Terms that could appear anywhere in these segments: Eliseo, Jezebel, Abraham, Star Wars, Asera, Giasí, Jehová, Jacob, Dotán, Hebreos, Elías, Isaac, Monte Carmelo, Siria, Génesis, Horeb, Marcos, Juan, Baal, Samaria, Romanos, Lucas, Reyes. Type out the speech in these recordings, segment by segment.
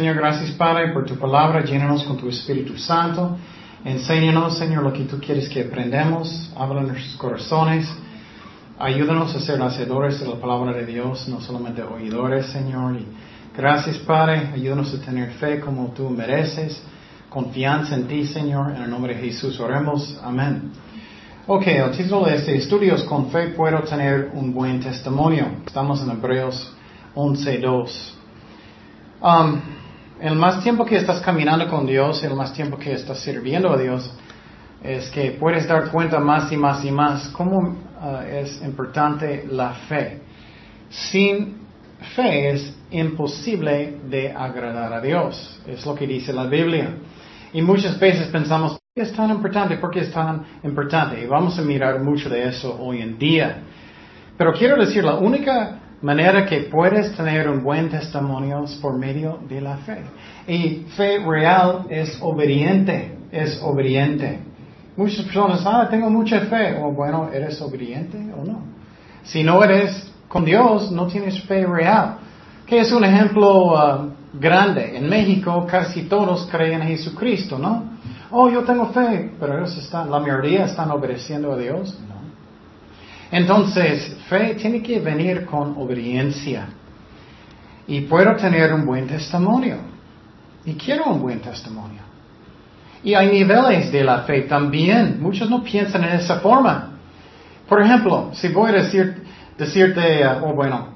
Señor, gracias, Padre, por tu palabra. Llénanos con tu Espíritu Santo. Enséñanos, Señor, lo que tú quieres que aprendamos. Habla en nuestros corazones. Ayúdanos a ser hacedores de la palabra de Dios, no solamente oidores, Señor. Y gracias, Padre. Ayúdanos a tener fe como tú mereces. Confianza en ti, Señor. En el nombre de Jesús oremos. Amén. Ok, el título de este estudio es Con fe puedo tener un buen testimonio. Estamos en Hebreos 11:2. El más tiempo que estás caminando con Dios, el más tiempo que estás sirviendo a Dios, es que puedes dar cuenta más y más y más cómo es importante la fe. Sin fe es imposible de agradar a Dios. Es lo que dice la Biblia. Y muchas veces pensamos, ¿por qué es tan importante? ¿Por qué es tan importante? Y vamos a mirar mucho de eso hoy en día. Pero quiero decir, la única manera que puedes tener un buen testimonio es por medio de la fe. Y fe real es obediente, es obediente. Muchas personas, tengo mucha fe. O bueno, ¿eres obediente o no? Si no eres con Dios, no tienes fe real. Que es un ejemplo grande. En México casi todos creen en Jesucristo, ¿no? Oh, yo tengo fe. Pero ellos la mayoría están obedeciendo a Dios, ¿no? Entonces, fe tiene que venir con obediencia. Y puedo tener un buen testimonio. Y quiero un buen testimonio. Y hay niveles de la fe también. Muchos no piensan en esa forma. Por ejemplo, si voy a decirte,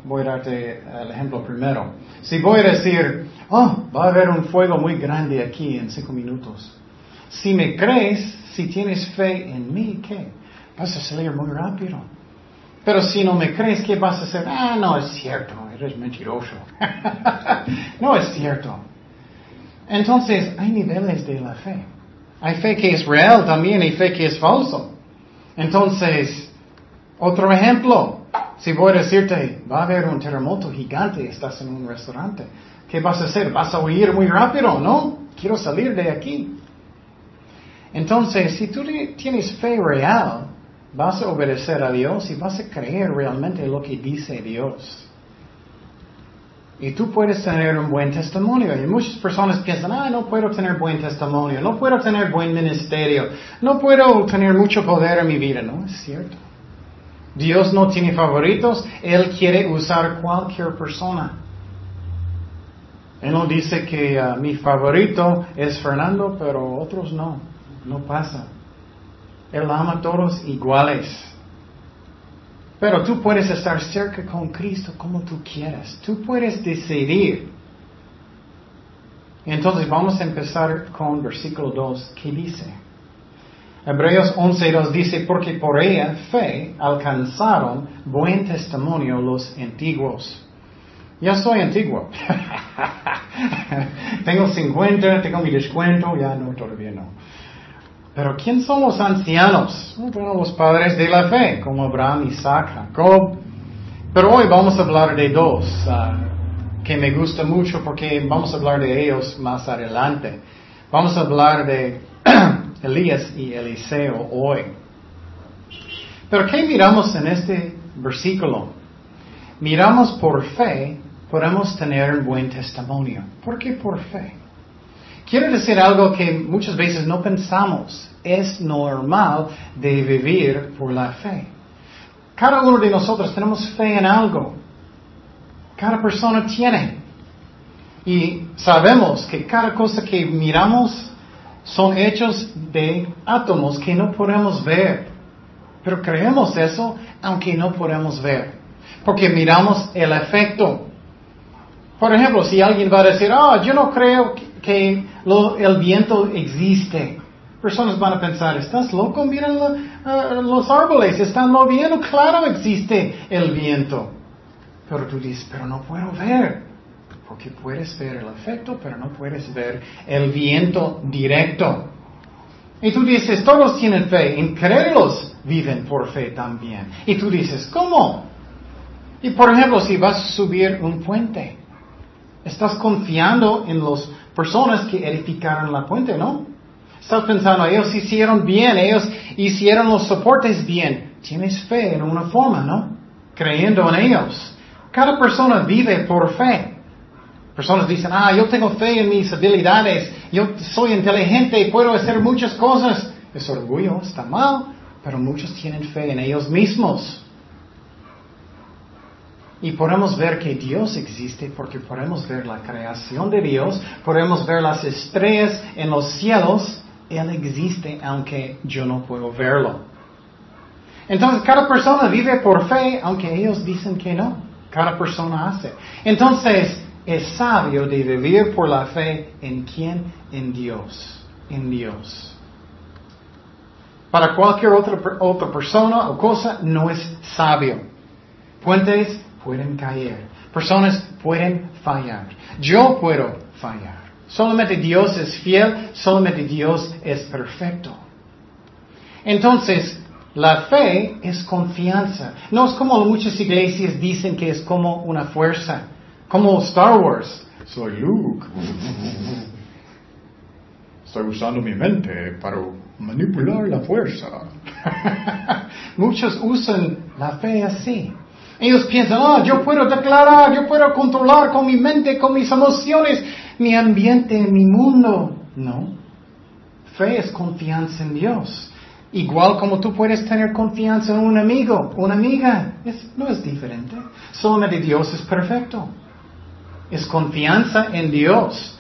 voy a darte el ejemplo primero. Si voy a decir, va a haber un fuego muy grande aquí en 5 minutos. Si me crees, si tienes fe en mí, ¿qué? Vas a salir muy rápido. Pero si no me crees, ¿qué vas a hacer? No es cierto, eres mentiroso. No es cierto. Entonces, hay niveles de la fe. Hay fe que es real también y fe que es falso. Entonces, otro ejemplo. Si voy a decirte, va a haber un terremoto gigante, estás en un restaurante. ¿Qué vas a hacer? Vas a huir muy rápido, ¿no? Quiero salir de aquí. Entonces, si tú tienes fe real, vas a obedecer a Dios y vas a creer realmente lo que dice Dios. Y tú puedes tener un buen testimonio. Y muchas personas piensan, no puedo tener buen testimonio, no puedo tener buen ministerio, no puedo tener mucho poder en mi vida. No, es cierto. Dios no tiene favoritos. Él quiere usar cualquier persona. Él no dice que mi favorito es Fernando, pero otros no. No pasa. Él ama a todos iguales. Pero tú puedes estar cerca con Cristo como tú quieras. Tú puedes decidir. Entonces vamos a empezar con versículo 2. ¿Qué dice? Hebreos 11:2 dice, porque por ella fe alcanzaron buen testimonio los antiguos. Ya soy antiguo. Tengo 50, tengo mi descuento. Ya no, todavía no. Pero ¿quién son los ancianos? Bueno, los padres de la fe, como Abraham, Isaac, Jacob. Pero hoy vamos a hablar de dos que me gusta mucho porque vamos a hablar de ellos más adelante. Vamos a hablar de Elías y Eliseo hoy. Pero ¿qué miramos en este versículo? Miramos por fe, podemos tener un buen testimonio. ¿Por qué por fe? Quiero decir algo que muchas veces no pensamos. Es normal de vivir por la fe. Cada uno de nosotros tenemos fe en algo. Cada persona tiene. Y sabemos que cada cosa que miramos son hechos de átomos que no podemos ver. Pero creemos eso aunque no podemos ver. Porque miramos el efecto. Por ejemplo, si alguien va a decir, yo no creo que el viento existe. Personas van a pensar, ¿estás loco? Mira los árboles, están moviendo. Claro, existe el viento. Pero tú dices, pero no puedo ver. Porque puedes ver el efecto, pero no puedes ver el viento directo. Y tú dices, todos tienen fe. Incrédulos viven por fe también. Y tú dices, ¿cómo? Y por ejemplo, si vas a subir un puente, estás confiando en las personas que edificaron la puente, ¿no? Estás pensando, ellos hicieron bien, ellos hicieron los soportes bien. Tienes fe en una forma, ¿no? Creyendo en ellos. Cada persona vive por fe. Personas dicen, yo tengo fe en mis habilidades, yo soy inteligente, puedo hacer muchas cosas. Es orgullo, está mal, pero muchos tienen fe en ellos mismos. Y podemos ver que Dios existe porque podemos ver la creación de Dios, podemos ver las estrellas en los cielos. Él existe aunque yo no puedo verlo. Entonces cada persona vive por fe aunque ellos dicen que no. Cada persona hace. Entonces es sabio de vivir por la fe en quién, en Dios, en Dios. Para cualquier otra persona o cosa no es sabio. Puentes pueden caer. Personas pueden fallar. Yo puedo fallar. Solamente Dios es fiel, solamente Dios es perfecto. Entonces, la fe es confianza. No es como muchas iglesias dicen que es como una fuerza, como Star Wars. Soy Luke. Estoy usando mi mente para manipular la fuerza. Muchos usan la fe así. Ellos piensan, yo puedo declarar, yo puedo controlar con mi mente, con mis emociones, mi ambiente, mi mundo. No. Fe es confianza en Dios. Igual como tú puedes tener confianza en un amigo, una amiga. No es diferente. Solamente Dios es perfecto. Es confianza en Dios.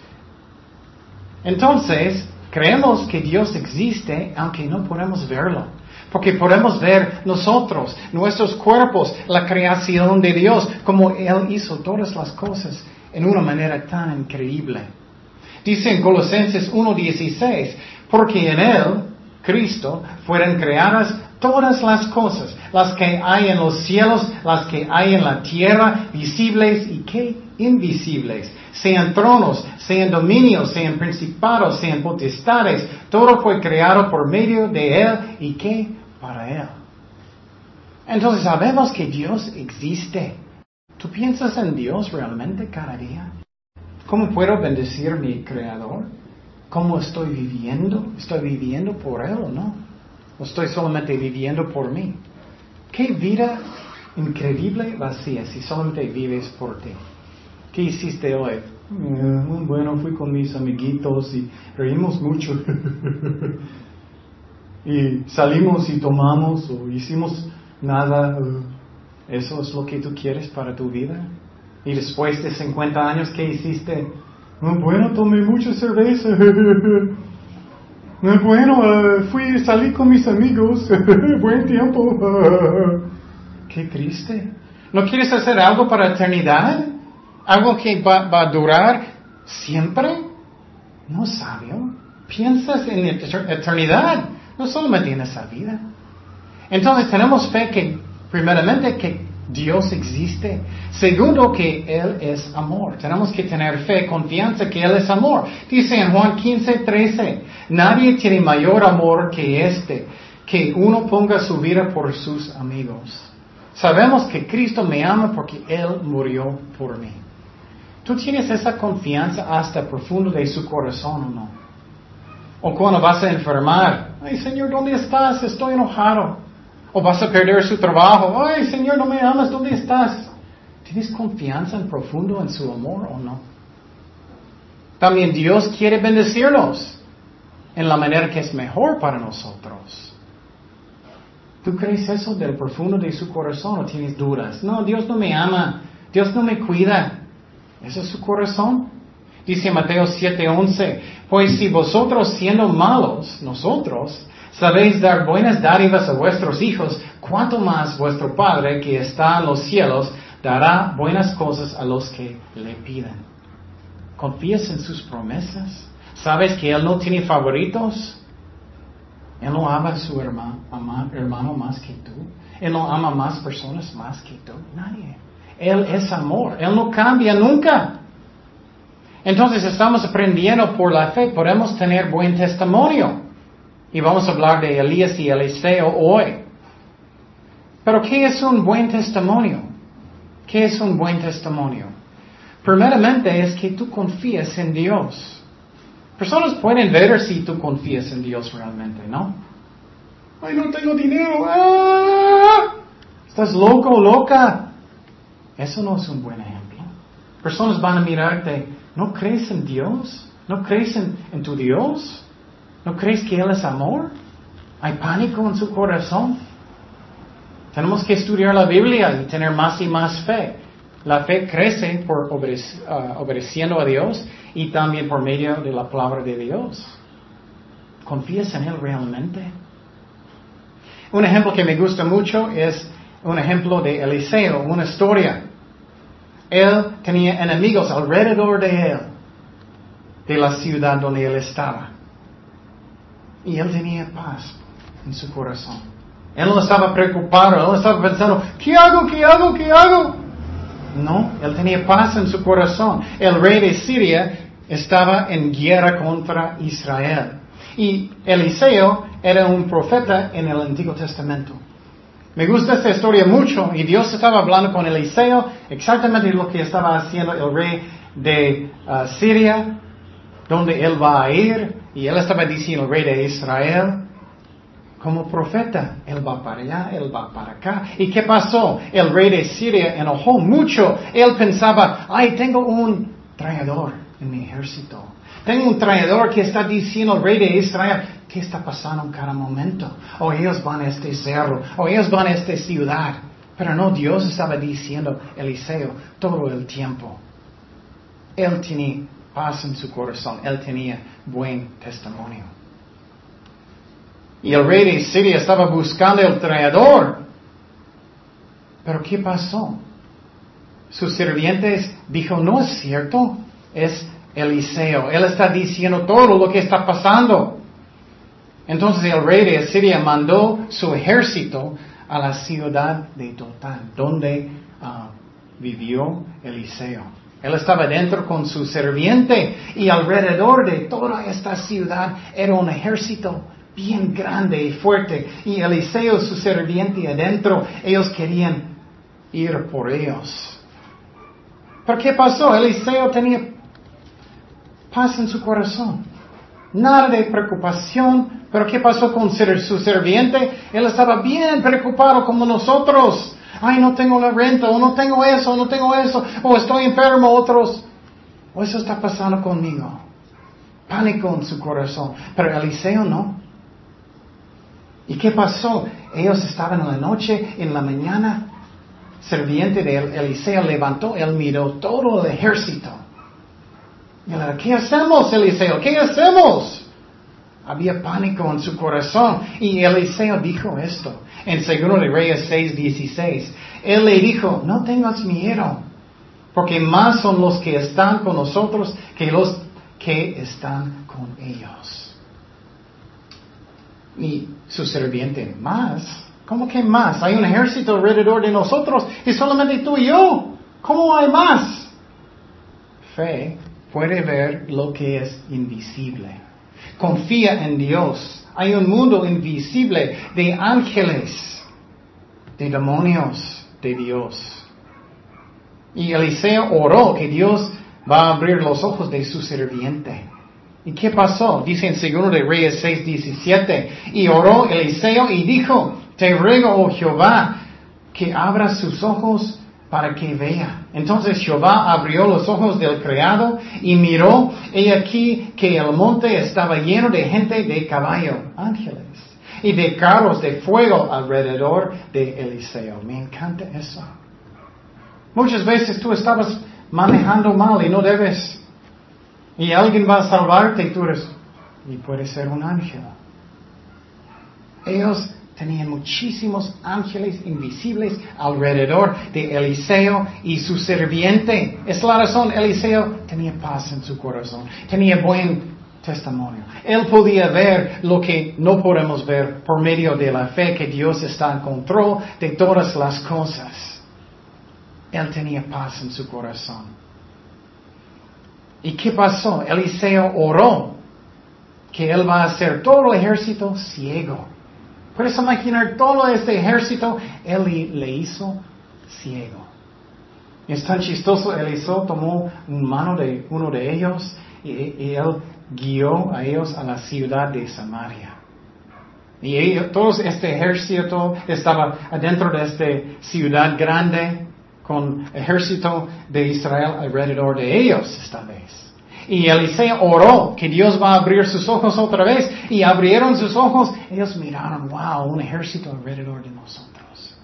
Entonces, creemos que Dios existe, aunque no podemos verlo. Porque podemos ver nosotros, nuestros cuerpos, la creación de Dios, como Él hizo todas las cosas en una manera tan increíble. Dice en Colosenses 1:16, porque en Él, Cristo, fueron creadas todas las cosas, las que hay en los cielos, las que hay en la tierra, visibles y que invisibles, sean tronos, sean dominios, sean principados, sean potestades, todo fue creado por medio de Él y que para Él. Entonces sabemos que Dios existe. ¿Tú piensas en Dios realmente cada día? ¿Cómo puedo bendecir a mi Creador? ¿Cómo estoy viviendo? ¿Estoy viviendo por Él o no? ¿O estoy solamente viviendo por mí? ¿Qué vida increíble vacía si solamente vives por ti? ¿Qué hiciste hoy? Bueno, fui con mis amiguitos y reímos mucho. Y salimos y tomamos o hicimos nada. ¿Eso es lo que tú quieres para tu vida? Y después de 50 años, ¿qué hiciste? Bueno, tomé mucha cerveza. Bueno, fui a salir con mis amigos. Buen tiempo. Qué triste. ¿No quieres hacer algo para la eternidad? ¿Algo que va a durar siempre? No, sabio. Piensas en eternidad. No solamente en esa vida. Entonces tenemos fe que, primeramente, que Dios existe. Segundo, que Él es amor. Tenemos que tener fe, confianza que Él es amor. Dice en Juan 15:13, nadie tiene mayor amor que este, que uno ponga su vida por sus amigos. Sabemos que Cristo me ama porque Él murió por mí. ¿Tú tienes esa confianza hasta el profundo de su corazón o no? O cuando vas a enfermar, ay Señor, ¿dónde estás? Estoy enojado. O vas a perder su trabajo, ay Señor, no me amas, ¿dónde estás? ¿Tienes confianza en profundo en su amor o no? También Dios quiere bendecirnos en la manera que es mejor para nosotros. ¿Tú crees eso del profundo de su corazón o tienes dudas? No, Dios no me ama, Dios no me cuida. ¿Eso es su corazón? Dice Mateo 7:11, pues si vosotros siendo malos, nosotros, sabéis dar buenas dádivas a vuestros hijos, cuánto más vuestro Padre que está en los cielos dará buenas cosas a los que le pidan. ¿Confías en sus promesas? ¿Sabes que Él no tiene favoritos? Él no ama a su hermano más que tú. Él no ama más personas más que tú. Nadie. Él es amor. Él no cambia nunca. Entonces estamos aprendiendo por la fe. Podemos tener buen testimonio. Y vamos a hablar de Elías y Eliseo hoy. Pero ¿qué es un buen testimonio? ¿Qué es un buen testimonio? Primeramente es que tú confías en Dios. Personas pueden ver si tú confías en Dios realmente, ¿no? ¡Ay, no tengo dinero! ¡Ah! ¡Estás loco, loca! Eso no es un buen ejemplo. Personas van a mirarte, ¿no crees en Dios? ¿No crees en tu Dios? ¿No crees que Él es amor? ¿Hay pánico en su corazón? Tenemos que estudiar la Biblia y tener más y más fe. La fe crece por obedeciendo a Dios y también por medio de la palabra de Dios. ¿Confías en Él realmente? Un ejemplo que me gusta mucho es un ejemplo de Eliseo, una historia. Él tenía enemigos alrededor de él, de la ciudad donde él estaba. Y él tenía paz en su corazón. Él no estaba preocupado, él no estaba pensando, ¿qué hago? No, él tenía paz en su corazón. El rey de Siria estaba en guerra contra Israel. Y Eliseo era un profeta en el Antiguo Testamento. Me gusta esta historia mucho. Y Dios estaba hablando con Eliseo exactamente lo que estaba haciendo el rey de Siria, donde él va a ir. Y él estaba diciendo al rey de Israel, como profeta, él va para allá, él va para acá. ¿Y qué pasó? El rey de Siria enojó mucho. Él pensaba, tengo un traidor en mi ejército. Tengo un traidor que está diciendo al rey de Israel, ¿qué está pasando en cada momento? O ellos van a este cerro, o ellos van a esta ciudad. Pero no, Dios estaba diciendo a Eliseo todo el tiempo. Él tenía paz en su corazón, él tenía buen testimonio. Y el rey de Siria estaba buscando el traidor. Pero ¿qué pasó? Sus sirvientes dijo, no es cierto, es Eliseo. Él está diciendo todo lo que está pasando. Entonces el rey de Siria mandó su ejército a la ciudad de Dotán, donde vivió Eliseo. Él estaba dentro con su sirviente y alrededor de toda esta ciudad era un ejército bien grande y fuerte. Y Eliseo, su sirviente adentro, ellos querían ir por ellos. ¿Pero qué pasó? Eliseo tenía paz en su corazón. Nada de preocupación. ¿Pero qué pasó con su sirviente? Él estaba bien preocupado como nosotros. No tengo la renta, o no tengo eso, o estoy enfermo, otros. O eso está pasando conmigo. Pánico en su corazón. Pero Eliseo no. ¿Y qué pasó? Ellos estaban en la noche, en la mañana. Sirviente de Eliseo levantó, él miró todo el ejército. Y él dijo, ¿qué hacemos, Eliseo? ¿Qué hacemos? Había pánico en su corazón. Y Eliseo dijo esto. En 2 Reyes 6:16. Él le dijo, no tengas miedo, porque más son los que están con nosotros que los que están con ellos. Y su sirviente, más. ¿Cómo que más? Hay un ejército alrededor de nosotros y solamente tú y yo. ¿Cómo hay más? Fe puede ver lo que es invisible. Confía en Dios. Hay un mundo invisible de ángeles, de demonios, de Dios. Y Eliseo oró que Dios va a abrir los ojos de su sirviente. ¿Y qué pasó? Dice en 2 Reyes 6:17. Y oró Eliseo y dijo, te ruego, oh Jehová, que abras sus ojos para que vea. Entonces Jehová abrió los ojos del criado y miró, he aquí que el monte estaba lleno de gente de caballo, ángeles, y de carros de fuego alrededor de Eliseo. Me encanta eso. Muchas veces tú estabas manejando mal y no debes. Y alguien va a salvarte y tú eres, y puede ser un ángel. Ellos tenían muchísimos ángeles invisibles alrededor de Eliseo y su sirviente. Es la razón, Eliseo tenía paz en su corazón, tenía buen testimonio. Él podía ver lo que no podemos ver por medio de la fe, que Dios está en control de todas las cosas. Él tenía paz en su corazón. ¿Y qué pasó? Eliseo oró que él va a hacer todo el ejército ciego. Puedes imaginar todo este ejército, él le hizo ciego. Es tan chistoso, Eliseo tomó una mano de uno de ellos y él guió a ellos a la ciudad de Samaria. Y todo este ejército estaba adentro de esta ciudad grande con ejército de Israel alrededor de ellos esta vez. Y Eliseo oró que Dios va a abrir sus ojos otra vez. Y abrieron sus ojos. Ellos miraron, wow, un ejército alrededor de nosotros.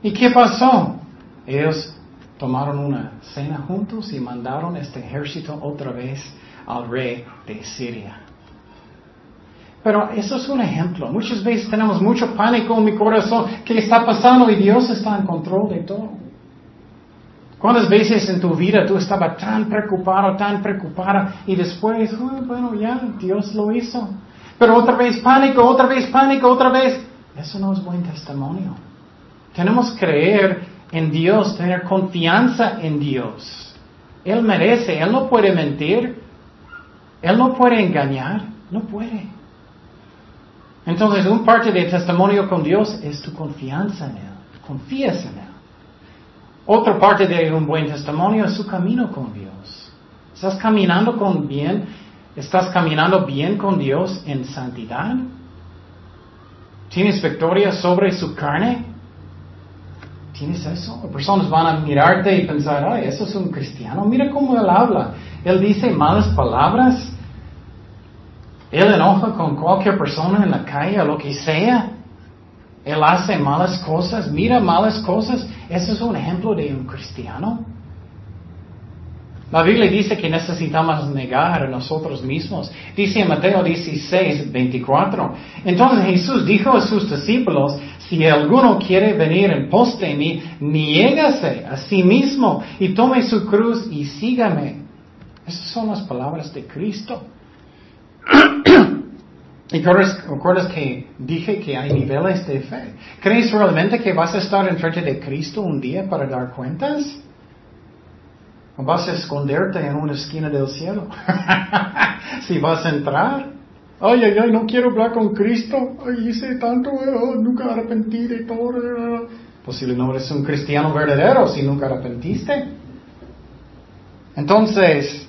¿Y qué pasó? Ellos tomaron una cena juntos y mandaron este ejército otra vez al rey de Siria. Pero eso es un ejemplo. Muchas veces tenemos mucho pánico en mi corazón. ¿Qué está pasando? Y Dios está en control de todo. ¿Cuántas veces en tu vida tú estabas tan preocupada, y después, bueno, ya, Dios lo hizo? Pero otra vez pánico, otra vez pánico, otra vez. Eso no es buen testimonio. Tenemos que creer en Dios, tener confianza en Dios. Él merece, Él no puede mentir, Él no puede engañar, no puede. Entonces, un parte del testimonio con Dios es tu confianza en Él. Confías en Él. Otra parte de un buen testimonio es su camino con Dios. ¿Estás caminando con bien? ¿Estás caminando bien con Dios en santidad? ¿Tienes victoria sobre su carne? ¿Tienes eso? Personas van a mirarte y pensar, ay, eso es un cristiano. Mira cómo él habla. Él dice malas palabras. Él enoja con cualquier persona en la calle o lo que sea. Él hace malas cosas, mira malas cosas. ¿Ese es un ejemplo de un cristiano? La Biblia dice que necesitamos negar a nosotros mismos. Dice en Mateo 16, 24. Entonces Jesús dijo a sus discípulos, si alguno quiere venir en pos de mí, niégase a sí mismo y tome su cruz y sígame. Esas son las palabras de Cristo. ¿Y recuerdas que dije que hay niveles de fe? ¿Crees realmente que vas a estar enfrente de Cristo un día para dar cuentas? ¿O vas a esconderte en una esquina del cielo? ¿Si vas a entrar? Ay, ay, ay, no quiero hablar con Cristo. Ay, hice tanto, nunca arrepentí de todo. Posible no eres un cristiano verdadero si nunca arrepentiste. Entonces,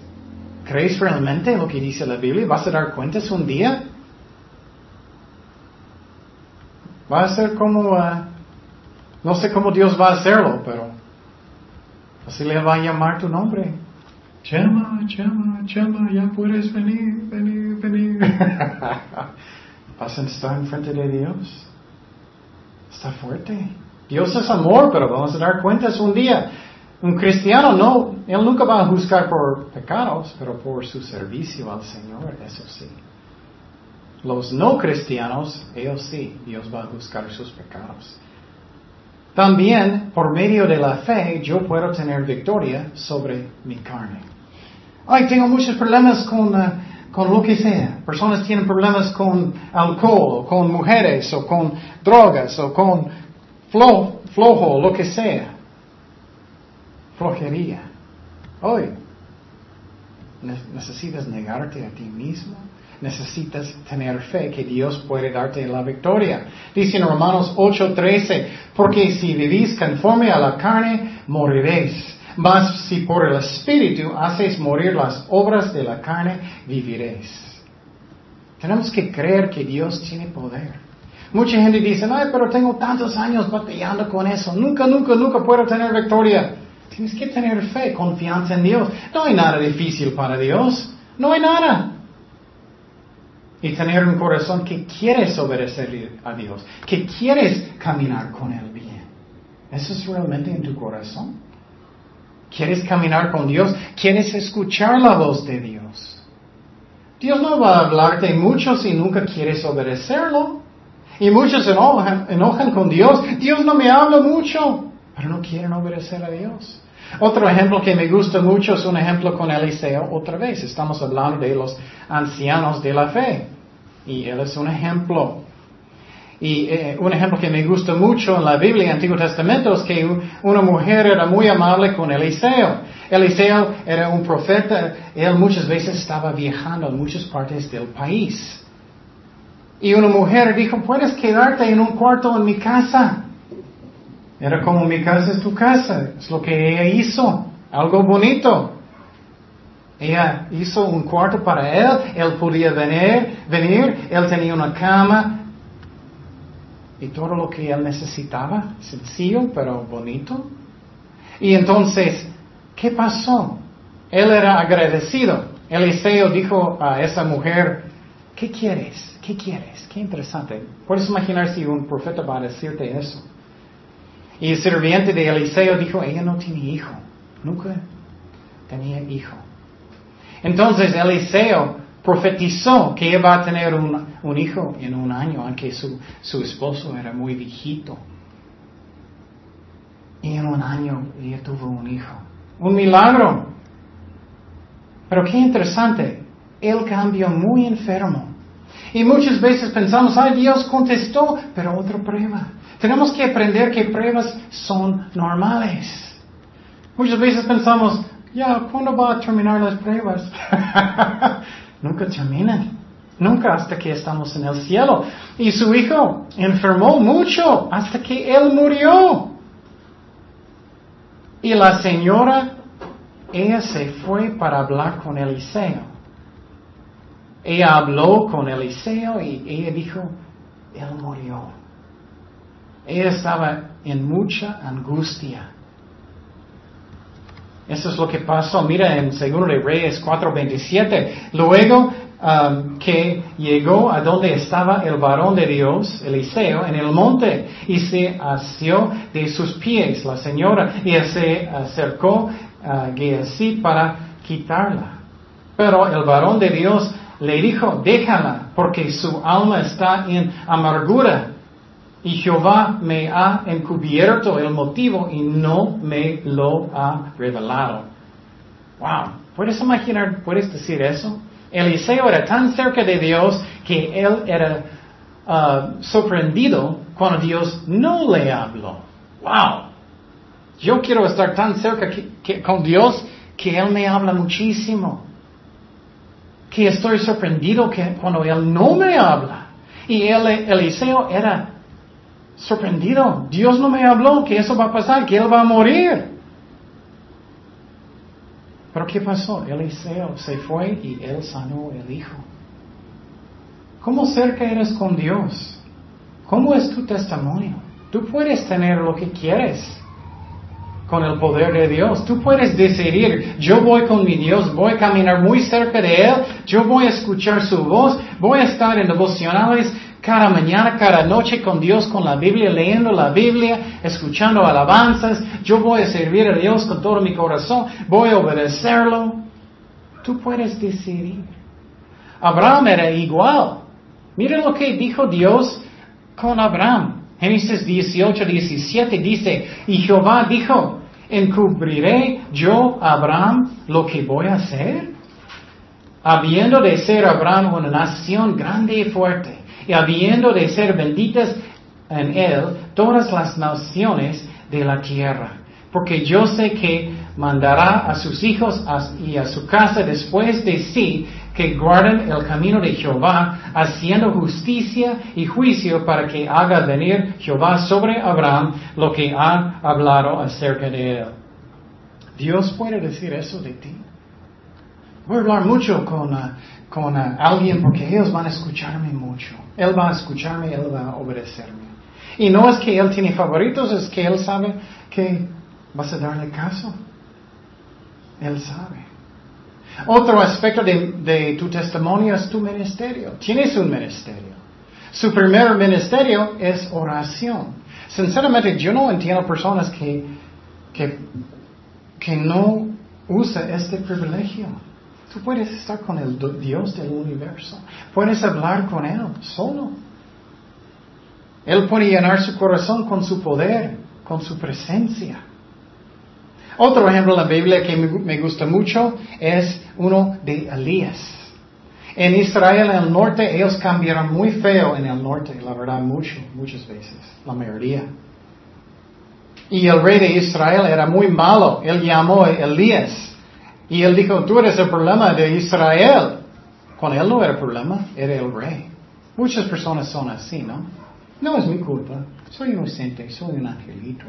¿crees realmente lo que dice la Biblia? ¿Vas a dar cuentas un día? Va a ser como, no sé cómo Dios va a hacerlo, pero así le va a llamar tu nombre. Chema, Chema, Chema, ya puedes venir, venir, venir. ¿Vas a estar enfrente de Dios? Está fuerte. Dios es amor, pero vamos a dar cuentas un día. Un cristiano no, él nunca va a juzgar por pecados, pero por su servicio al Señor, eso sí. Los no cristianos, ellos sí, Dios va a buscar sus pecados. También, por medio de la fe, yo puedo tener victoria sobre mi carne. Ay, tengo muchos problemas con lo que sea. Personas tienen problemas con alcohol, o con mujeres, o con drogas, o con flojo, lo que sea. Flojería. Hoy, necesitas negarte a ti mismo. Necesitas tener fe que Dios puede darte la victoria. Dice en Romanos 8:13, porque si vivís conforme a la carne, moriréis. Mas si por el Espíritu hacéis morir las obras de la carne, viviréis. Tenemos que creer que Dios tiene poder. Mucha gente dice, ay, pero tengo tantos años batallando con eso. Nunca puedo tener victoria. Tienes que tener fe, confianza en Dios. No hay nada difícil para Dios. No hay nada. Y tener un corazón que quieres obedecer a Dios, que quieres caminar con Él bien. Eso es realmente en tu corazón. ¿Quieres caminar con Dios? ¿Quieres escuchar la voz de Dios? Dios no va a hablarte mucho si nunca quieres obedecerlo. Y muchos enojan con Dios. Dios no me habla mucho, pero no quieren obedecer a Dios. Otro ejemplo que me gusta mucho es un ejemplo con Eliseo otra vez. Estamos hablando de los ancianos de la fe. Y él es un ejemplo. Y un ejemplo que me gusta mucho en la Biblia, en el Antiguo Testamento, es que una mujer era muy amable con Eliseo. Eliseo era un profeta. Él muchas veces estaba viajando en muchas partes del país. Y una mujer dijo, ¿puedes quedarte en un cuarto en mi casa? Era como mi casa es tu casa. Es lo que ella hizo. Algo bonito. Ella hizo un cuarto para él. Él podía venir. Él tenía una cama. Y todo lo que él necesitaba. Sencillo, pero bonito. Y entonces, ¿qué pasó? Él era agradecido. Eliseo dijo a esa mujer, ¿qué quieres? ¿Qué quieres? Qué interesante. Puedes imaginar si un profeta va a decirte eso. Y el sirviente de Eliseo dijo, ella no tiene hijo. Nunca tenía hijo. Entonces Eliseo profetizó que ella va a tener un hijo en un año, aunque su esposo era muy viejito. Y en un año ella tuvo un hijo. Un milagro. Pero qué interesante. Él cambió muy enfermo. Y muchas veces pensamos, ay, Dios contestó, pero otra prueba. Tenemos que aprender que pruebas son normales. Muchas veces pensamos, ya, ¿cuándo va a terminar las pruebas? Nunca terminan. Nunca hasta que estamos en el cielo. Y su hijo enfermó mucho hasta que él murió. Y la señora, ella se fue para hablar con Eliseo. Ella habló con Eliseo y ella dijo, él murió. Ella estaba en mucha angustia. Eso es lo que pasó. Mira en 2 Reyes 4:27. Luego que llegó a donde estaba el varón de Dios, Eliseo, en el monte, y se asió de sus pies la señora, y se acercó a Giasí para quitarla. Pero el varón de Dios le dijo, déjala, porque su alma está en amargura, y Jehová me ha encubierto el motivo y no me lo ha revelado. Wow, ¿puedes imaginar, puedes decir eso? Eliseo era tan cerca de Dios que él era sorprendido cuando Dios no le habló. Wow, yo quiero estar tan cerca con Dios que Él me habla muchísimo. Que estoy sorprendido que cuando Él no me habla. Y Eliseo era sorprendido. Dios no me habló, que eso va a pasar, que Él va a morir. Pero ¿qué pasó? Eliseo se fue y Él sanó el hijo. ¿Cómo cerca eres con Dios? ¿Cómo es tu testimonio? Tú puedes tener lo que quieres. Con el poder de Dios. Tú puedes decidir, yo voy con mi Dios, voy a caminar muy cerca de Él, yo voy a escuchar su voz, voy a estar en devocionales cada mañana, cada noche con Dios, con la Biblia, leyendo la Biblia, escuchando alabanzas, yo voy a servir a Dios con todo mi corazón, voy a obedecerlo. Tú puedes decidir. Abraham era igual. Miren lo que dijo Dios con Abraham. Génesis 18:17 dice, y Jehová dijo, ¿encubriré yo a Abraham lo que voy a hacer? Habiendo de ser Abraham una nación grande y fuerte, y habiendo de ser benditas en él todas las naciones de la tierra. Porque yo sé que mandará a sus hijos y a su casa después de sí que guarden el camino de Jehová, haciendo justicia y juicio para que haga venir Jehová sobre Abraham lo que ha hablado acerca de él. ¿Dios puede decir eso de ti? Voy a hablar mucho con alguien porque ellos van a escucharme mucho. Él va a escucharme, él va a obedecerme. Y no es que él tiene favoritos, es que él sabe que vas a darle caso. Él sabe. Otro aspecto de tu testimonio es tu ministerio. Tienes un ministerio. Su primer ministerio es oración. Sinceramente, yo no entiendo personas que no usan este privilegio. Tú puedes estar con el Dios del universo. Puedes hablar con Él solo. Él puede llenar su corazón con su poder, con su presencia. Otro ejemplo en la Biblia que me gusta mucho es uno de Elías. En Israel, en el norte, ellos cambiaron muy feo en el norte, la verdad, muchas veces, la mayoría. Y el rey de Israel era muy malo. Él llamó a Elías y él dijo, tú eres el problema de Israel. Con él no era el problema, era el rey. Muchas personas son así, ¿no? No es mi culpa, soy inocente, soy un angelito.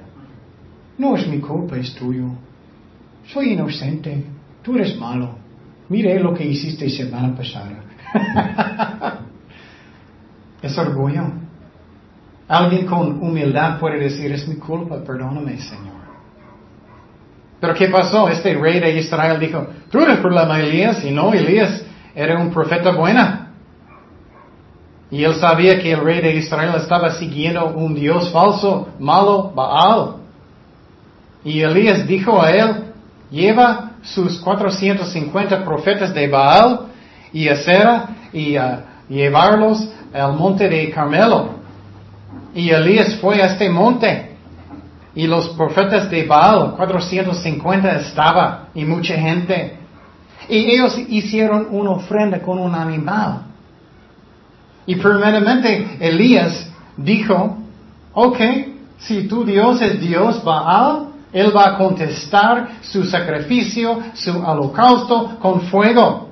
No es mi culpa, es tuyo. Soy inocente. Tú eres malo. Mire lo que hiciste semana pasada. Es orgullo. Alguien con humildad puede decir, es mi culpa, perdóname, Señor. Pero ¿qué pasó? Este rey de Israel dijo, tú eres el problema de Elías, y no, Elías era un profeta bueno. Y él sabía que el rey de Israel estaba siguiendo un Dios falso, malo, Baal. Y Elías dijo a él, lleva sus 450 profetas de Baal y Asera y llevarlos al monte de Carmelo. Y Elías fue a este monte. Y los profetas de Baal, 450 estaba, y mucha gente. Y ellos hicieron una ofrenda con un animal. Y primeramente Elías dijo, ok, si tu Dios es Dios Baal, él va a contestar su sacrificio, su holocausto con fuego.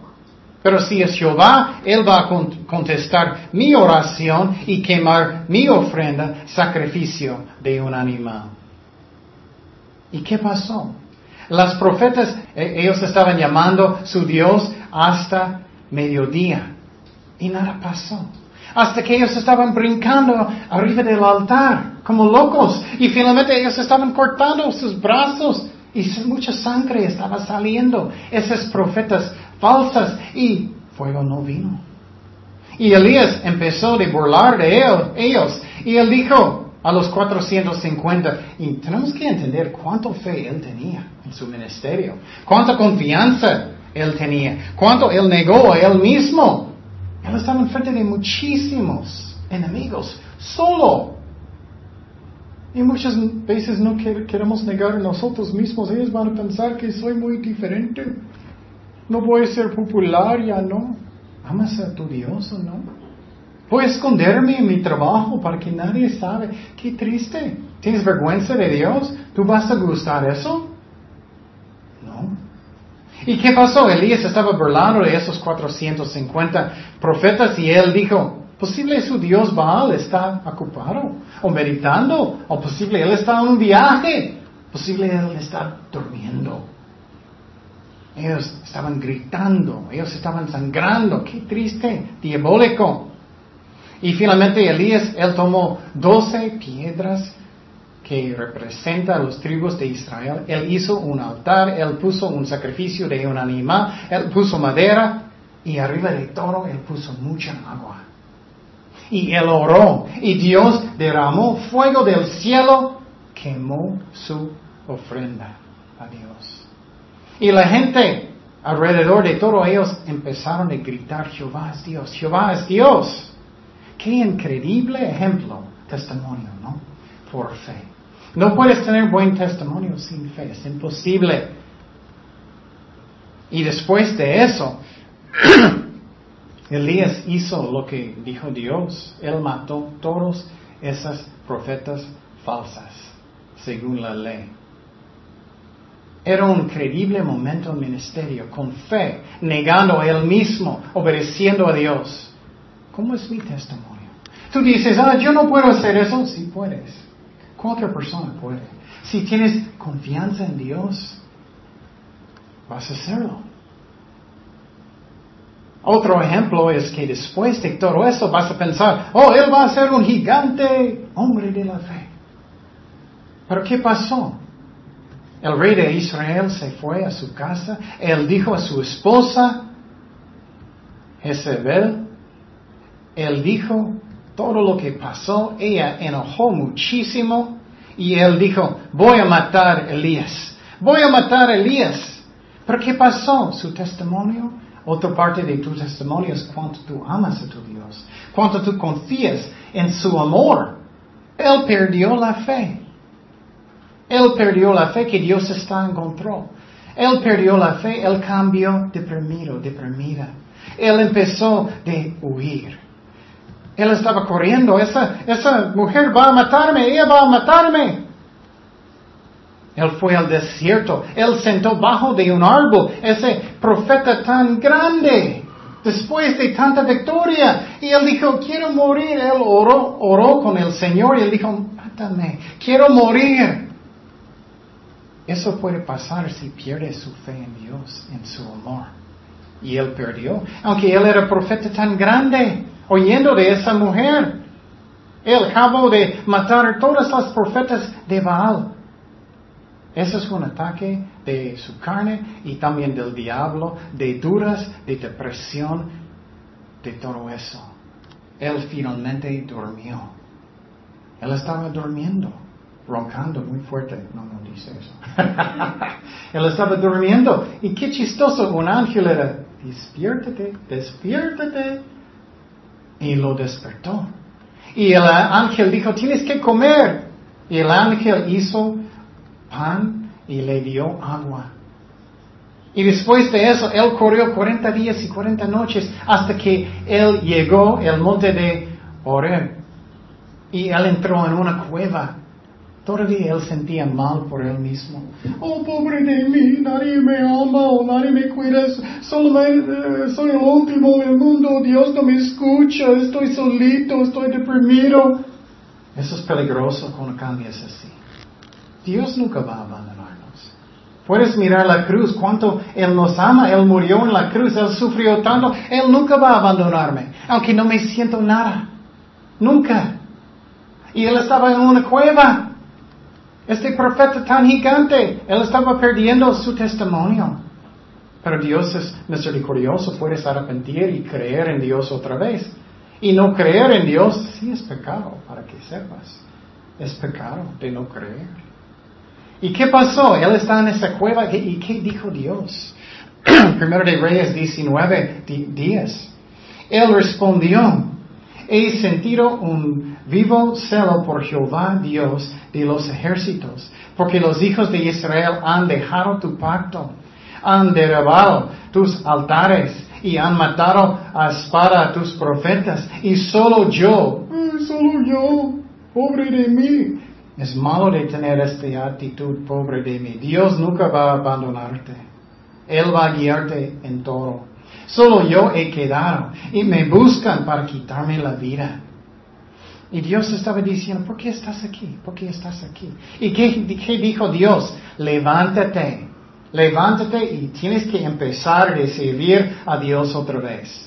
Pero si es Jehová, él va a contestar mi oración y quemar mi ofrenda, sacrificio de un animal. ¿Y qué pasó? Las profetas, ellos estaban llamando su Dios hasta mediodía. Y nada pasó. Hasta que ellos estaban brincando arriba del altar, como locos. Y finalmente ellos estaban cortando sus brazos. Y mucha sangre estaba saliendo. Esos profetas falsas. Y fuego no vino. Y Elías empezó a burlar de ellos. Y él dijo a los 450, y tenemos que entender cuánto fe él tenía en su ministerio, cuánta confianza él tenía, cuánto él negó a él mismo. Él estaba enfrente de muchísimos enemigos, solo. Y muchas veces no queremos negar a nosotros mismos. Ellos van a pensar que soy muy diferente, no voy a ser popular, ya no. ¿Amas a tu Dios o no? Voy a esconderme en mi trabajo para que nadie sabe. ¡Qué triste! ¿Tienes vergüenza de Dios? ¿Tú vas a gustar eso? No. ¿Y qué pasó? Elías estaba burlando de esos 450 profetas y él dijo, posible su Dios Baal está ocupado, o meditando, o posible él está en un viaje, posible él está durmiendo. Ellos estaban gritando, ellos estaban sangrando. ¡Qué triste! Diabólico. Y finalmente Elías, él tomó 12 piedras que representan a los tribus de Israel. Él hizo un altar, él puso un sacrificio de un animal, él puso madera y arriba de todo él puso mucha agua. Y él oró y Dios derramó fuego del cielo, quemó su ofrenda a Dios. Y la gente alrededor de todos ellos empezaron a gritar, Jehová es Dios, Jehová es Dios. Qué increíble ejemplo, testimonio, ¿no? Por fe. No puedes tener buen testimonio sin fe, es imposible. Y después de eso, Elías hizo lo que dijo Dios. Él mató todos esos profetas falsas, según la ley. Era un increíble momento en el ministerio, con fe, negando a él mismo, obedeciendo a Dios. ¿Cómo es mi testimonio? Tú dices, yo no puedo hacer eso. Sí puedes. Cualquier persona puede. Si tienes confianza en Dios, vas a hacerlo. Otro ejemplo es que después de todo eso vas a pensar, él va a ser un gigante hombre de la fe. ¿Pero qué pasó? El rey de Israel se fue a su casa. Él dijo a su esposa, Jezebel, él dijo todo lo que pasó, ella enojó muchísimo y él dijo, voy a matar a Elías, voy a matar a Elías. ¿Pero qué pasó? Su testimonio, otra parte de tu testimonio es cuánto tú amas a tu Dios, cuánto tú confías en su amor. Él perdió la fe. Él perdió la fe que Dios está en control. Él perdió la fe, él cambió deprimido, deprimida. Él empezó de huir. Él estaba corriendo, esa mujer va a matarme, ella va a matarme. Él fue al desierto, él sentó bajo de un árbol, ese profeta tan grande, después de tanta victoria, y él dijo, quiero morir. Él oró con el Señor y él dijo, mátame, quiero morir. Eso puede pasar si pierde su fe en Dios, en su amor. Y él perdió, aunque él era profeta tan grande. Oyendo de esa mujer, él acabó de matar a todas las profetas de Baal. Eso es un ataque de su carne y también del diablo, de dudas, de depresión, de todo eso. Él finalmente durmió. Él estaba durmiendo, roncando muy fuerte. No dice eso. Él estaba durmiendo. Y qué chistoso, un ángel era, despiértate, despiértate. Y lo despertó. Y el ángel dijo, tienes que comer. Y el ángel hizo pan y le dio agua. Y después de eso, él corrió 40 días y 40 noches hasta que él llegó al monte de Horeb. Y él entró en una cueva. Todavía él sentía mal por él mismo. Oh, pobre de mí, nadie me ama o nadie me cuida. Solamente soy el último del mundo. Dios no me escucha. Estoy solito, estoy deprimido. Eso es peligroso cuando cambias así. Dios nunca va a abandonarnos. Puedes mirar la cruz, cuánto Él nos ama. Él murió en la cruz, Él sufrió tanto. Él nunca va a abandonarme, aunque no me siento nada. Nunca. Y Él estaba en una cueva. Este profeta tan gigante, él estaba perdiendo su testimonio. Pero Dios es misericordioso, puedes arrepentir y creer en Dios otra vez. Y no creer en Dios, sí es pecado, para que sepas. Es pecado de no creer. ¿Y qué pasó? Él está en esa cueva, ¿y qué dijo Dios? Primero de Reyes 19:10. Él respondió, he sentido un vivo celo por Jehová Dios de los ejércitos, porque los hijos de Israel han dejado tu pacto, han derribado tus altares y han matado a espada a tus profetas, y solo yo, pobre de mí. Es malo de tener esta actitud, pobre de mí. Dios nunca va a abandonarte. Él va a guiarte en todo. Solo yo he quedado y me buscan para quitarme la vida. Y Dios estaba diciendo, ¿por qué estás aquí? ¿Por qué estás aquí? ¿Y qué dijo Dios? Levántate y tienes que empezar a servir a Dios otra vez.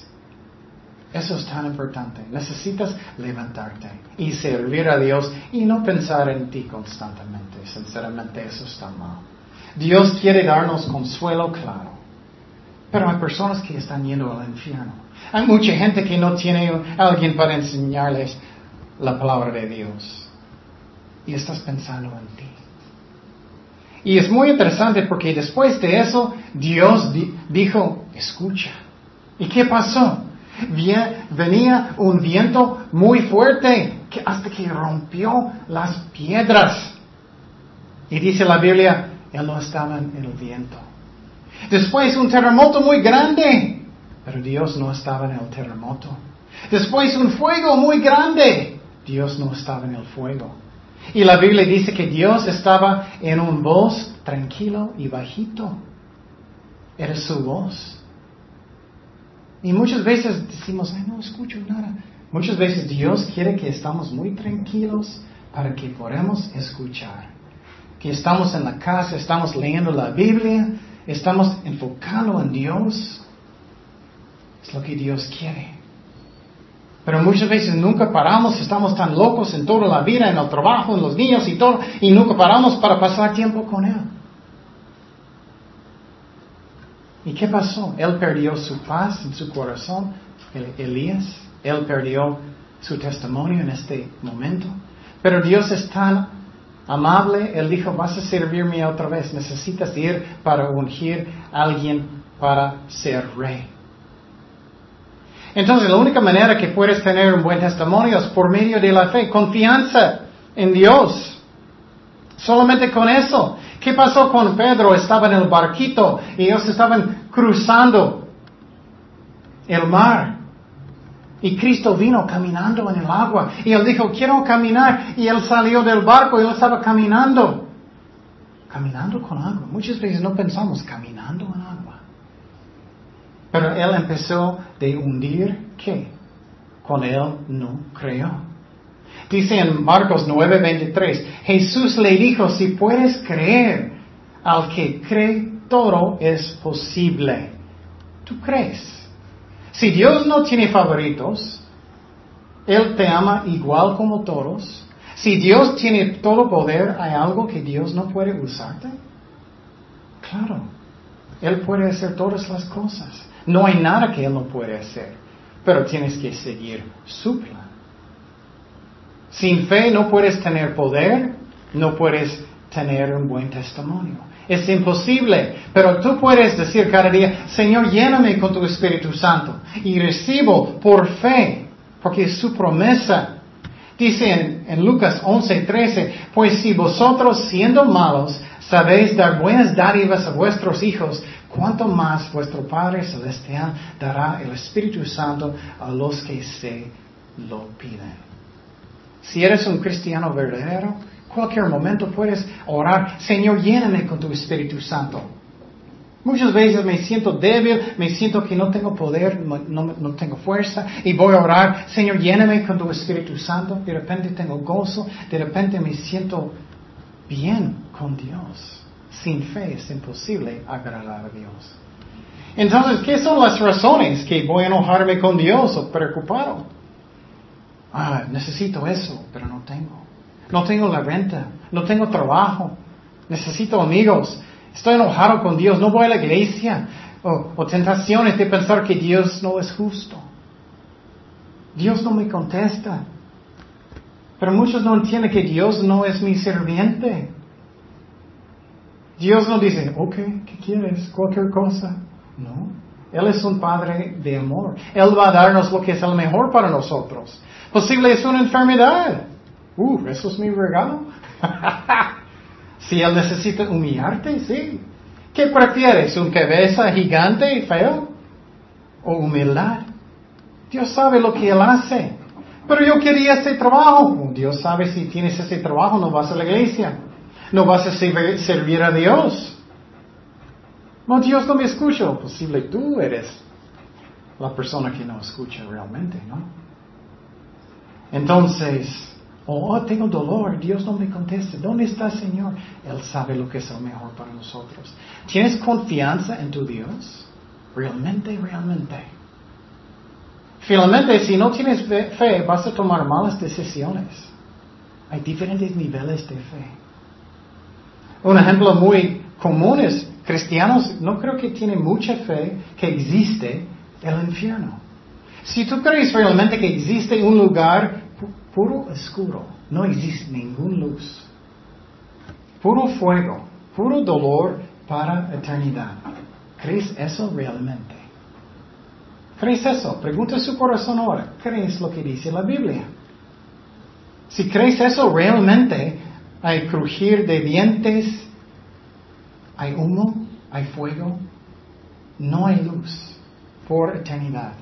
Eso es tan importante. Necesitas levantarte y servir a Dios y no pensar en ti constantemente. Sinceramente, eso está mal. Dios quiere darnos consuelo, claro. Pero hay personas que están yendo al infierno. Hay mucha gente que no tiene a alguien para enseñarles la palabra de Dios. Y estás pensando en ti. Y es muy interesante porque después de eso, Dios dijo, escucha. ¿Y qué pasó? Venía un viento muy fuerte hasta que rompió las piedras. Y dice la Biblia, él no estaba en el viento. Después un terremoto muy grande, pero Dios no estaba en el terremoto. Después un fuego muy grande, Dios no estaba en el fuego. Y la Biblia dice que Dios estaba en un voz tranquilo y bajito. Era su voz. Y muchas veces decimos, ay, no escucho nada. Muchas veces Dios quiere que estamos muy tranquilos para que podamos escuchar. Que estamos en la casa, estamos leyendo la Biblia, estamos enfocando en Dios. Es lo que Dios quiere. Pero muchas veces nunca paramos, estamos tan locos en toda la vida, en el trabajo, en los niños y todo, y nunca paramos para pasar tiempo con Él. ¿Y qué pasó? Él perdió su paz en su corazón, Elías. Él perdió su testimonio en este momento. Pero Dios es tan amable, Él dijo, vas a servirme otra vez, necesitas ir para ungir a alguien para ser rey. Entonces, la única manera que puedes tener un buen testimonio es por medio de la fe, confianza en Dios. Solamente con eso. ¿Qué pasó con Pedro? Estaba en el barquito y ellos estaban cruzando el mar. Y Cristo vino caminando en el agua. Y él dijo, quiero caminar. Y él salió del barco y él estaba caminando. Caminando con agua. Muchas veces no pensamos caminando en agua. Pero él empezó de hundir, ¿qué? Con él no creyó. Dice en Marcos 9:23, Jesús le dijo, si puedes creer, al que cree todo es posible. ¿Tú crees? Si Dios no tiene favoritos, Él te ama igual como todos. Si Dios tiene todo poder, ¿hay algo que Dios no puede usarte? Claro, Él puede hacer todas las cosas. No hay nada que Él no puede hacer, pero tienes que seguir su plan. Sin fe no puedes tener poder, no puedes tener un buen testimonio. Es imposible, pero tú puedes decir cada día, Señor, lléname con tu Espíritu Santo y recibo por fe, porque es su promesa. Dice en Lucas 11:13, pues si vosotros siendo malos sabéis dar buenas dádivas a vuestros hijos, cuánto más vuestro Padre Celestial dará el Espíritu Santo a los que se lo piden. Si eres un cristiano verdadero, cualquier momento puedes orar, Señor, lléname con tu Espíritu Santo. Muchas veces me siento débil, me siento que no tengo poder, no tengo fuerza, y voy a orar, Señor, lléname con tu Espíritu Santo. De repente tengo gozo, de repente me siento bien con Dios. Sin fe es imposible agradar a Dios. Entonces, ¿qué son las razones que voy a enojarme con Dios o preocupado? Necesito eso, pero no tengo. No tengo la renta, no tengo trabajo, necesito amigos, estoy enojado con Dios, no voy a la iglesia, o tentaciones de pensar que Dios no es justo. Dios no me contesta. Pero muchos no entienden que Dios no es mi sirviente. Dios no dice, ok, ¿qué quieres? Cualquier cosa. No, Él es un Padre de amor. Él va a darnos lo que es el mejor para nosotros. Posible es una enfermedad. ¿Eso es mi regalo? Si Él necesita humillarte, sí. ¿Qué prefieres? ¿Un cabeza gigante y feo? ¿O humildad? Dios sabe lo que Él hace. Pero yo quería ese trabajo. Dios sabe si tienes ese trabajo, no vas a la iglesia. No vas a servir a Dios. No, Dios no me escucha. Posible tú eres la persona que no escucha realmente, ¿no? Entonces, tengo dolor, Dios no me contesta. ¿Dónde está, Señor? Él sabe lo que es lo mejor para nosotros. ¿Tienes confianza en tu Dios? Realmente. Finalmente, si no tienes fe, vas a tomar malas decisiones. Hay diferentes niveles de fe. Un ejemplo muy común es, cristianos no creo que tienen mucha fe que existe el infierno. Si tú crees realmente que existe un lugar puro oscuro, no existe ninguna luz, puro fuego, puro dolor para eternidad. ¿Crees eso realmente? ¿Crees eso? Pregunta a su corazón ahora. ¿Crees lo que dice la Biblia? Si crees eso realmente, hay crujir de dientes, hay humo, hay fuego, no hay luz por eternidad.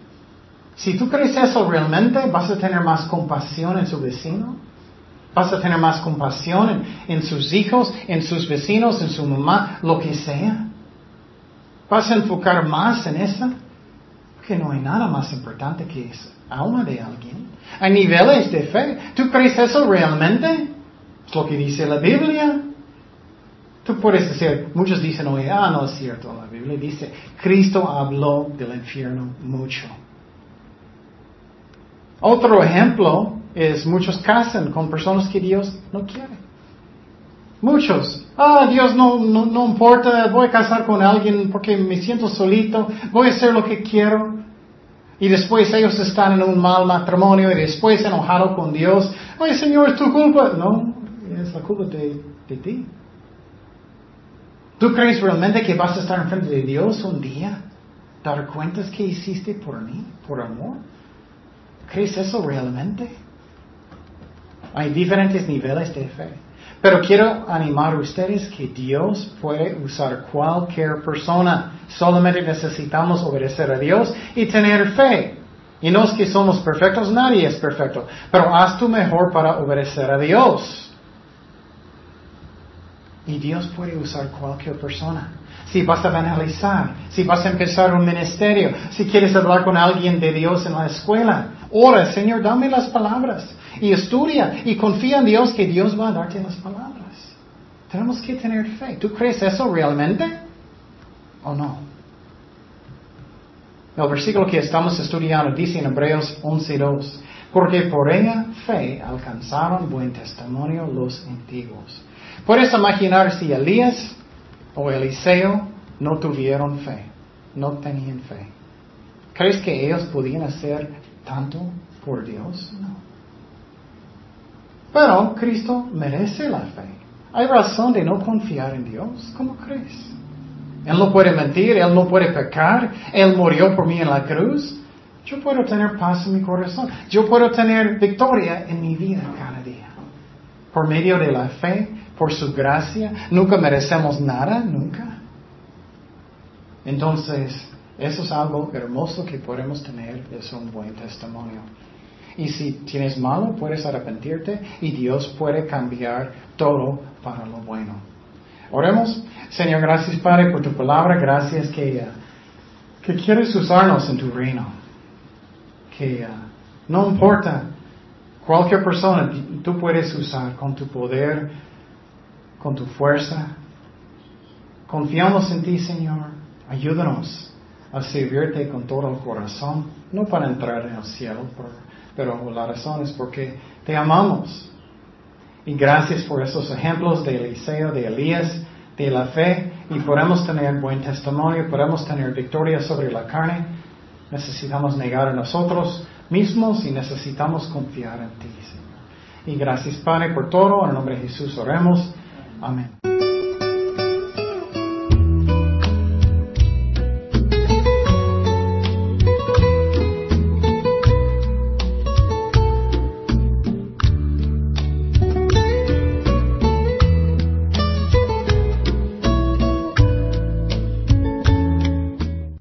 Si tú crees eso realmente, vas a tener más compasión en su vecino, vas a tener más compasión en sus hijos, en sus vecinos, en su mamá, lo que sea. Vas a enfocar más en esa, porque no hay nada más importante que es alma de alguien. Hay niveles de fe. ¿Tú crees eso realmente? Es lo que dice la Biblia. Tú puedes decir, muchos dicen, oye, no es cierto, la Biblia dice, Cristo habló del infierno mucho. Otro ejemplo es muchos casan con personas que Dios no quiere. Muchos, Dios no importa, voy a casar con alguien porque me siento solito, voy a hacer lo que quiero. Y después ellos están en un mal matrimonio y después enojado con Dios. Oye, Señor, es tu culpa. No, es la culpa de ti. ¿Tú crees realmente que vas a estar enfrente de Dios un día? ¿Dar cuentas que hiciste por mí, por amor? ¿Crees eso realmente? Hay diferentes niveles de fe. Pero quiero animar a ustedes que Dios puede usar cualquier persona. Solamente necesitamos obedecer a Dios y tener fe. Y no es que somos perfectos, nadie es perfecto. Pero haz tu mejor para obedecer a Dios. Y Dios puede usar cualquier persona. Si vas a evangelizar, si vas a empezar un ministerio, si quieres hablar con alguien de Dios en la escuela, ora, Señor, dame las palabras. Y estudia y confía en Dios que Dios va a darte las palabras. Tenemos que tener fe. ¿Tú crees eso realmente? ¿O no? El versículo que estamos estudiando dice en Hebreos 11:2, porque por ella fe alcanzaron buen testimonio los antiguos. Puedes imaginar si Elías o Eliseo no tuvieron fe, no tenían fe. ¿Crees que ellos podían hacer tanto por Dios? No. Pero Cristo merece la fe. Hay razón de no confiar en Dios. ¿Cómo crees? Él no puede mentir, Él no puede pecar, Él murió por mí en la cruz. Yo puedo tener paz en mi corazón. Yo puedo tener victoria en mi vida cada día. Por medio de la fe, por su gracia, nunca merecemos nada, nunca. Entonces, eso es algo hermoso que podemos tener, es un buen testimonio. Y si tienes malo, puedes arrepentirte y Dios puede cambiar todo para lo bueno. Oremos. Señor, gracias Padre por tu palabra, gracias que quieres usarnos en tu reino. Que no importa cualquier persona, tú puedes usar con tu poder, con tu fuerza. Confiamos en ti, Señor. Ayúdanos a servirte con todo el corazón, no para entrar en el cielo, pero la razón es porque te amamos. Y gracias por esos ejemplos de Eliseo, de Elías, de la fe. Y podemos tener buen testimonio, podemos tener victoria sobre la carne. Necesitamos negar a nosotros mismos y necesitamos confiar en ti, Señor. Y gracias, Padre, por todo. En el nombre de Jesús oremos. Amén.